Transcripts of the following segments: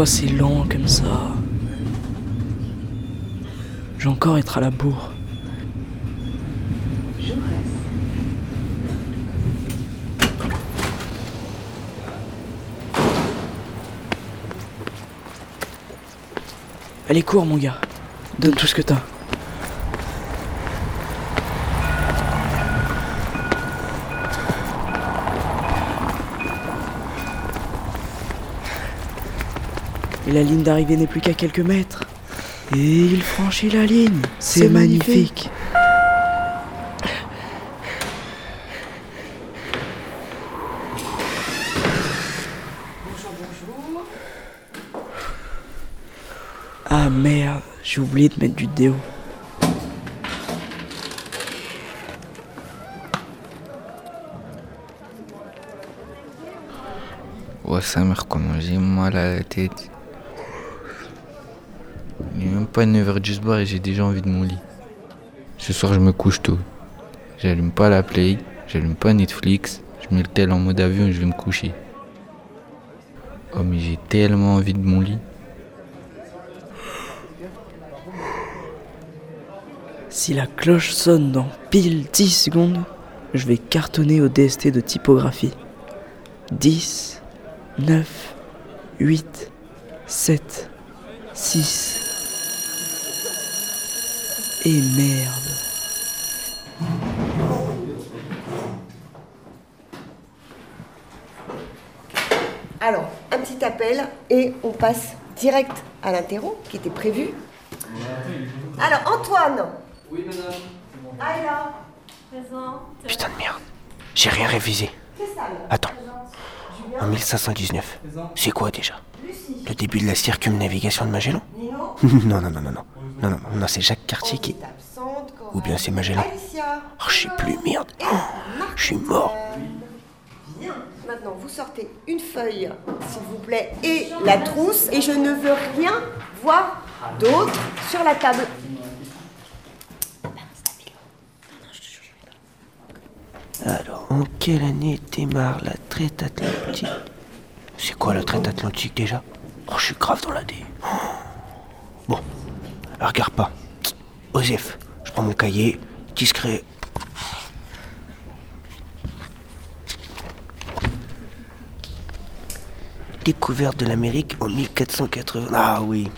pourquoi c'est lent comme ça. Je vais encore être à la bourre. Allez, cours, mon gars. Donne tout ce que t'as. Et la ligne d'arrivée n'est plus qu'à quelques mètres. Et il franchit la ligne. C'est magnifique. Bonjour. Ah merde, j'ai oublié de mettre du déo. Ouais, ça me recommence, j'ai mal à la tête. Il n'est même pas 9h du soir et j'ai déjà envie de mon lit. Ce soir, je me couche tôt. J'allume pas la Play, j'allume pas Netflix, je mets le tel en mode avion et je vais me coucher. Oh, mais j'ai tellement envie de mon lit. Si la cloche sonne dans pile 10 secondes, je vais cartonner au DST de typographie. 10, 9, 8, 7, 6... Et merde. Alors, un petit appel et on passe direct à l'interro qui était prévu. Alors, Antoine. Oui, madame. Ah, là. Présent. Putain de merde. J'ai rien révisé. Attends. En 1519. C'est quoi déjà ? Le début de la circumnavigation de Magellan ? Non, c'est Jacques Cartier qui... Ou bien c'est Magellan. Oh, je sais plus, merde. Je suis mort. Bien. Maintenant, vous sortez une feuille, s'il vous plaît, et la trousse. Et je ne veux rien voir d'autre sur la table. Alors, en quelle année démarre la traite atlantique ? C'est quoi la traite atlantique déjà ? Oh, je suis grave dans la D. Bon. Regarde pas. Osef, je prends mon cahier, discret. Découverte de l'Amérique en 1480. Ah oui,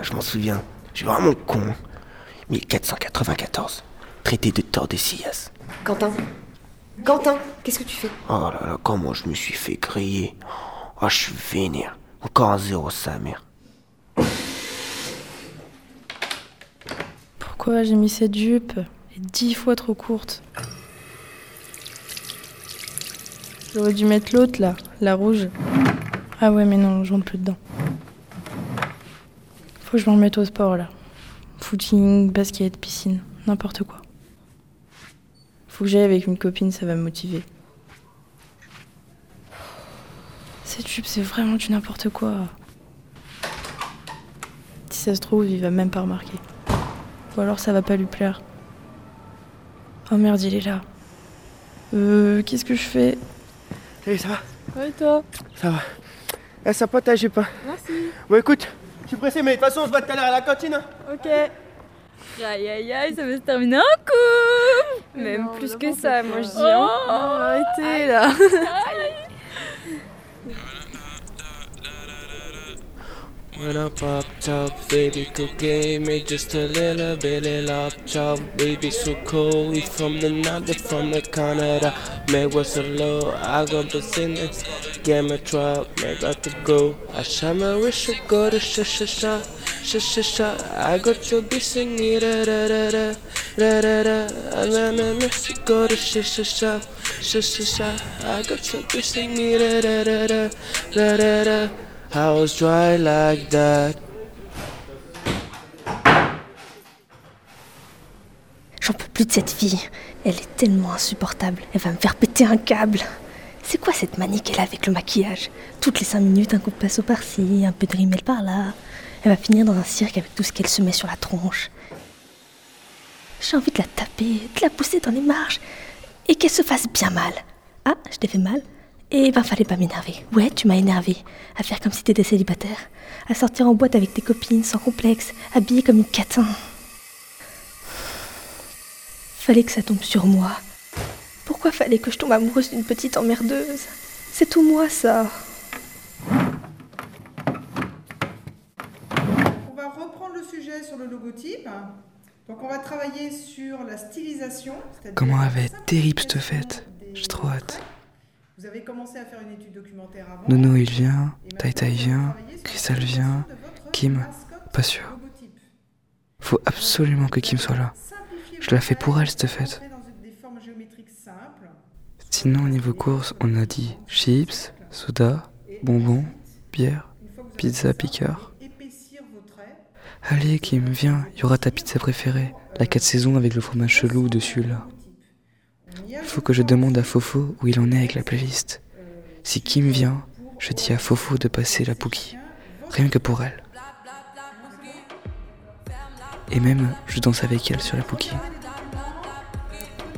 je m'en souviens. Je suis vraiment con. 1494. Traité de Tordesillas. Quentin, qu'est-ce que tu fais ? Oh là là, comment je me suis fait griller. Oh, je suis vénère. Encore un zéro, sa mère. Pourquoi j'ai mis cette jupe ? Elle est 10 fois trop courte. J'aurais dû mettre l'autre là, la rouge. Ah ouais, mais non, je rentre plus dedans. Faut que je me remette au sport là. Footing, basket, piscine, n'importe quoi. Faut que j'aille avec une copine, ça va me motiver. Cette jupe, c'est vraiment du n'importe quoi. Si ça se trouve, il va même pas remarquer. Ou alors ça va pas lui plaire. Oh merde, il est là. Qu'est-ce que je fais ? Salut, ça va ? Ouais, toi ? Ça va. Eh, sympa ta jupe, hein ? Merci. Bon, écoute, je suis pressé, mais de toute façon, on se voit tout à l'heure à la cantine, hein ? Ok. Aïe, aïe, aïe, ça va se terminer en couple ! Même non, plus que ça, moi je dis... Oh, arrêtez, aïe, là. When I pop top, baby, could give me just a little bit of love chop, baby, so cool. It's from the north, it's from the Canada. Me was a low, I got the sinners. Get me drop, me got to go. I shall my wish, I go to shasha, shasha. I got your be singing, da da da da da da. And then I miss, I go to shasha, shasha. I got your be singing, da da da da da da da. I was dry like that. J'en peux plus de cette fille. Elle est tellement insupportable. Elle va me faire péter un câble. C'est quoi cette manie qu'elle a avec le maquillage ? Toutes les 5 minutes, un coup de pinceau par-ci, un peu de rimel par-là. Elle va finir dans un cirque avec tout ce qu'elle se met sur la tronche. J'ai envie de la taper, de la pousser dans les marches et qu'elle se fasse bien mal. Ah, je t'ai fait mal ? Et ben fallait pas m'énerver. Ouais, tu m'as énervé. À faire comme si t'étais célibataire. À sortir en boîte avec tes copines, sans complexe, habillée comme une catin. Fallait que ça tombe sur moi. Pourquoi fallait que je tombe amoureuse d'une petite emmerdeuse ? C'est tout moi, ça. On va reprendre le sujet sur le logotype. Donc on va travailler sur la stylisation. Comment elle va être terrible cette fête. J'ai trop hâte. Vous avez commencé à faire une étude documentaire avant. Nono il vient, Taïtaï vient, Crystal vient, Kim, pas sûr. Faut absolument que Kim soit là. Je la fais pour elle cette fête. Sinon au niveau courses, on a dit chips, soda, bonbons, bière, pizza Picard. Allez Kim, viens, il y aura ta pizza préférée, la 4 saisons avec le fromage chelou dessus là. Faut que je demande à Fofo où il en est avec la playlist. Si Kim vient, je dis à Fofo de passer la Pookie, rien que pour elle. Et même, je danse avec elle sur la Pookie.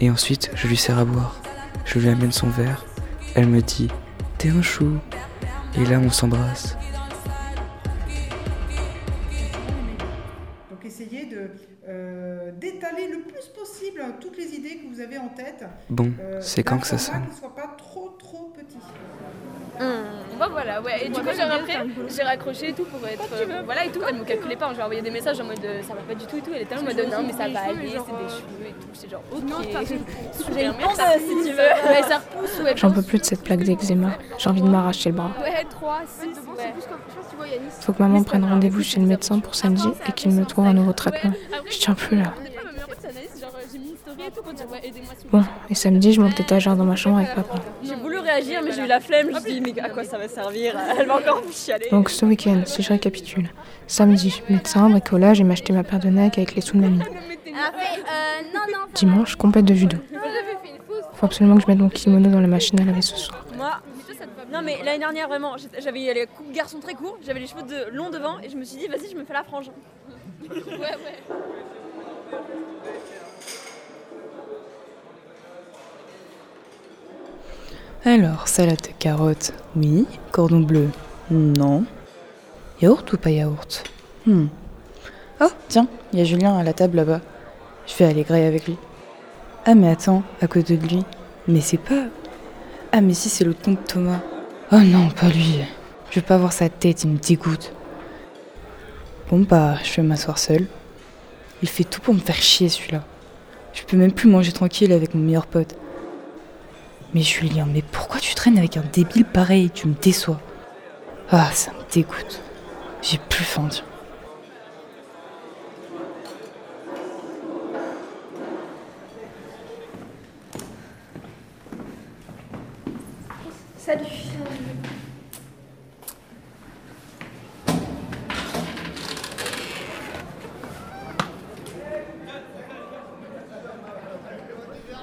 Et ensuite, je lui sers à boire. Je lui amène son verre, elle me dit « T'es un chou !» Et là, on s'embrasse. Donc essayez d'étaler le plus possible toutes les idées que vous avez en tête. Bon, c'est quand que ça sonne. Que ce soit pas trop petit. Bah voilà, ouais. Et du coup, j'ai raccroché et tout pour être... voilà, et tout, elle me calculait pas. J'ai envoyé des messages en mode « ça va pas du tout » et tout. Elle était en mode « non, mais ça va aller, c'est des cheveux et tout. » C'est genre « ok, j'ai une pince si tu veux. » Ouais, ça repousse. J'en peux plus de cette plaque d'eczéma. J'ai envie de m'arracher le bras. Ouais, 3, 6, ouais. Faut que maman prenne rendez-vous chez le médecin pour samedi et qu'il me trouve un nouveau traitement. Je tiens plus là. Bon, et samedi, je monte l'étagère dans ma chambre avec papa. J'ai voulu réagir, mais j'ai eu la flemme. Je me suis dit, mais à quoi ça va servir ? Elle va encore me chialer. Donc ce week-end, si je récapitule, samedi, médecin, bricolage et m'acheter ma paire de Nike avec les sous de mamie. Dimanche, compète de judo. Faut absolument que je mette mon kimono dans la machine à laver ce soir. Non mais l'année dernière, vraiment, j'avais les garçons très courts, j'avais les cheveux longs devant et je me suis dit, vas-y, je me fais la frange. Ouais. Alors, salade de carottes, oui. Cordon bleu, non. Yaourt ou pas yaourt ? Oh, tiens, il y a Julien à la table là-bas. Je vais aller griller avec lui. Ah mais attends, à côté de lui. Mais c'est pas... Ah mais si, c'est l'autre con de Thomas. Oh non, pas lui. Je veux pas voir sa tête, il me dégoûte. Bon bah, je vais m'asseoir seule. Il fait tout pour me faire chier celui-là. Je peux même plus manger tranquille avec mon meilleur pote. Mais Julien, mais pourquoi tu traînes avec un débile pareil ? Tu me déçois. Ah, ça me dégoûte. J'ai plus faim, tiens. Salut.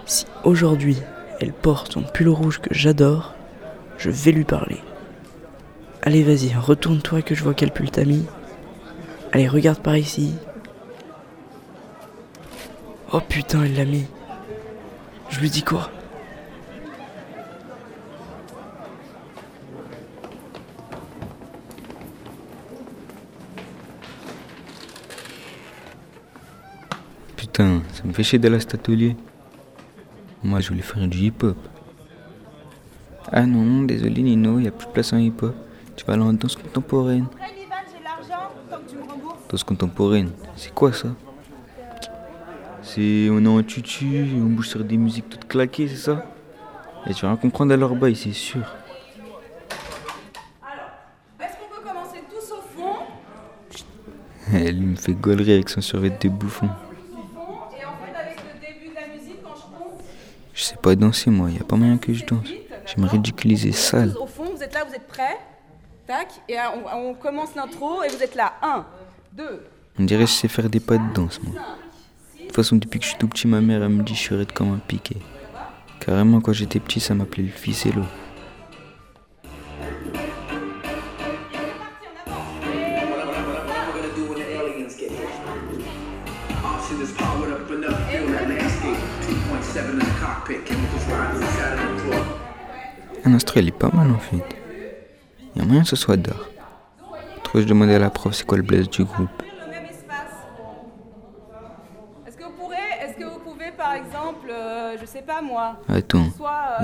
Si aujourd'hui... elle porte son pull rouge que j'adore, je vais lui parler. Allez, vas-y, retourne-toi que je vois quel pull t'as mis. Allez, regarde par ici. Oh putain, elle l'a mis. Je lui dis quoi ? Putain, ça me fait chier d'aller à cet atelier. Moi, je voulais faire du hip-hop. Ah non, désolé Nino, il n'y a plus de place en hip-hop. Tu vas aller en danse contemporaine. Très Liban, j'ai l'argent, tant que tu me rembourses. Danse contemporaine, c'est quoi ça ? C'est on est en tutu, on bouge sur des musiques toutes claquées, c'est ça ? Et tu vas rien comprendre à leur bail, c'est sûr. Alors, est-ce qu'on peut commencer tous au fond ? Elle me fait gaulerie avec son survêt de bouffon. Je sais pas danser moi, y a pas moyen que je danse. Je me ridiculiser sale. Au fond, vous êtes là, vous êtes prêts ? Tac, et on commence l'intro et vous êtes là. 1, 2. On dirait que je sais faire des pas de danse moi. De toute façon, depuis que je suis tout petit, ma mère elle me dit je suis raide comme un piquet. Carrément, quand j'étais petit, ça m'appelait le ficello. Un instru, elle est pas mal en fait. Il y a moyen que ce soit d'art. Trop, je demandais à la prof c'est quoi le blesse du groupe. Est-ce que vous pouvez par exemple, je sais pas moi. Attends,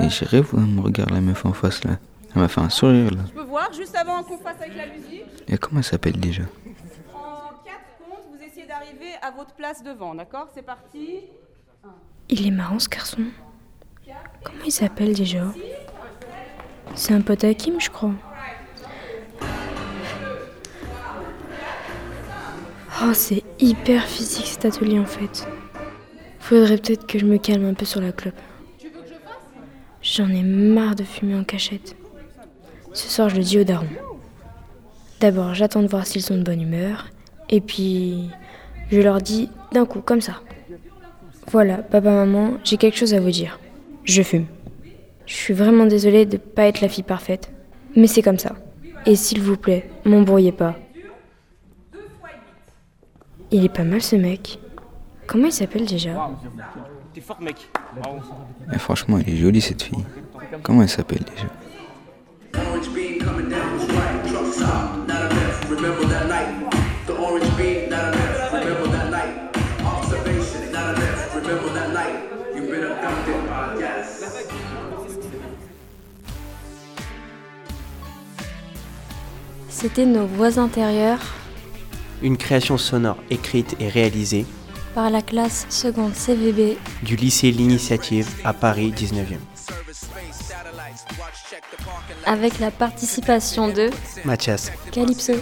j'irai voir, me regarde la meuf en face là. Elle m'a fait un sourire là. Je peux voir juste avant qu'on fasse avec la musique. Et comment elle s'appelle déjà? En 4 comptes, vous essayez d'arriver à votre place devant, d'accord? C'est parti. Il est marrant ce garçon. Comment il s'appelle déjà? C'est un pote à Kim, je crois. Oh, c'est hyper physique cet atelier en fait. Faudrait peut-être que je me calme un peu sur la clope. Tu veux que je fasse ? J'en ai marre de fumer en cachette. Ce soir, je le dis aux darons. D'abord, j'attends de voir s'ils sont de bonne humeur. Et puis, je leur dis d'un coup, comme ça. Voilà, papa, maman, j'ai quelque chose à vous dire. Je fume. Je suis vraiment désolée de pas être la fille parfaite. Mais c'est comme ça. Et s'il vous plaît, m'embrouillez pas. Il est pas mal ce mec. Comment il s'appelle déjà? T'es fort mec. Mais franchement, elle est jolie cette fille. Comment elle s'appelle déjà? C'était nos voix intérieures. Une création sonore écrite et réalisée par la classe seconde CVB du lycée L'Initiative à Paris 19e. Avec la participation de Mathias, Calypso,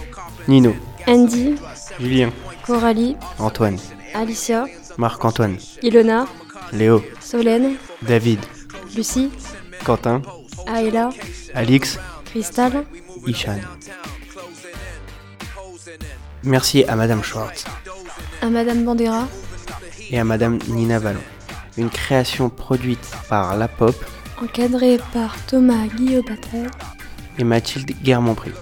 Nino, Andy, Julien, Coralie, Antoine, Alicia, Marc-Antoine, Ilona, Léo, Solène, David, Lucie, Quentin, Aïla, Alix, Cristal, Ishan. Merci à Madame Schwartz, à Madame Bandera et à Madame Nina Vallon. Une création produite par La Pop, encadrée par Thomas Guillaud-Bataille et Mathilde Guermonprez.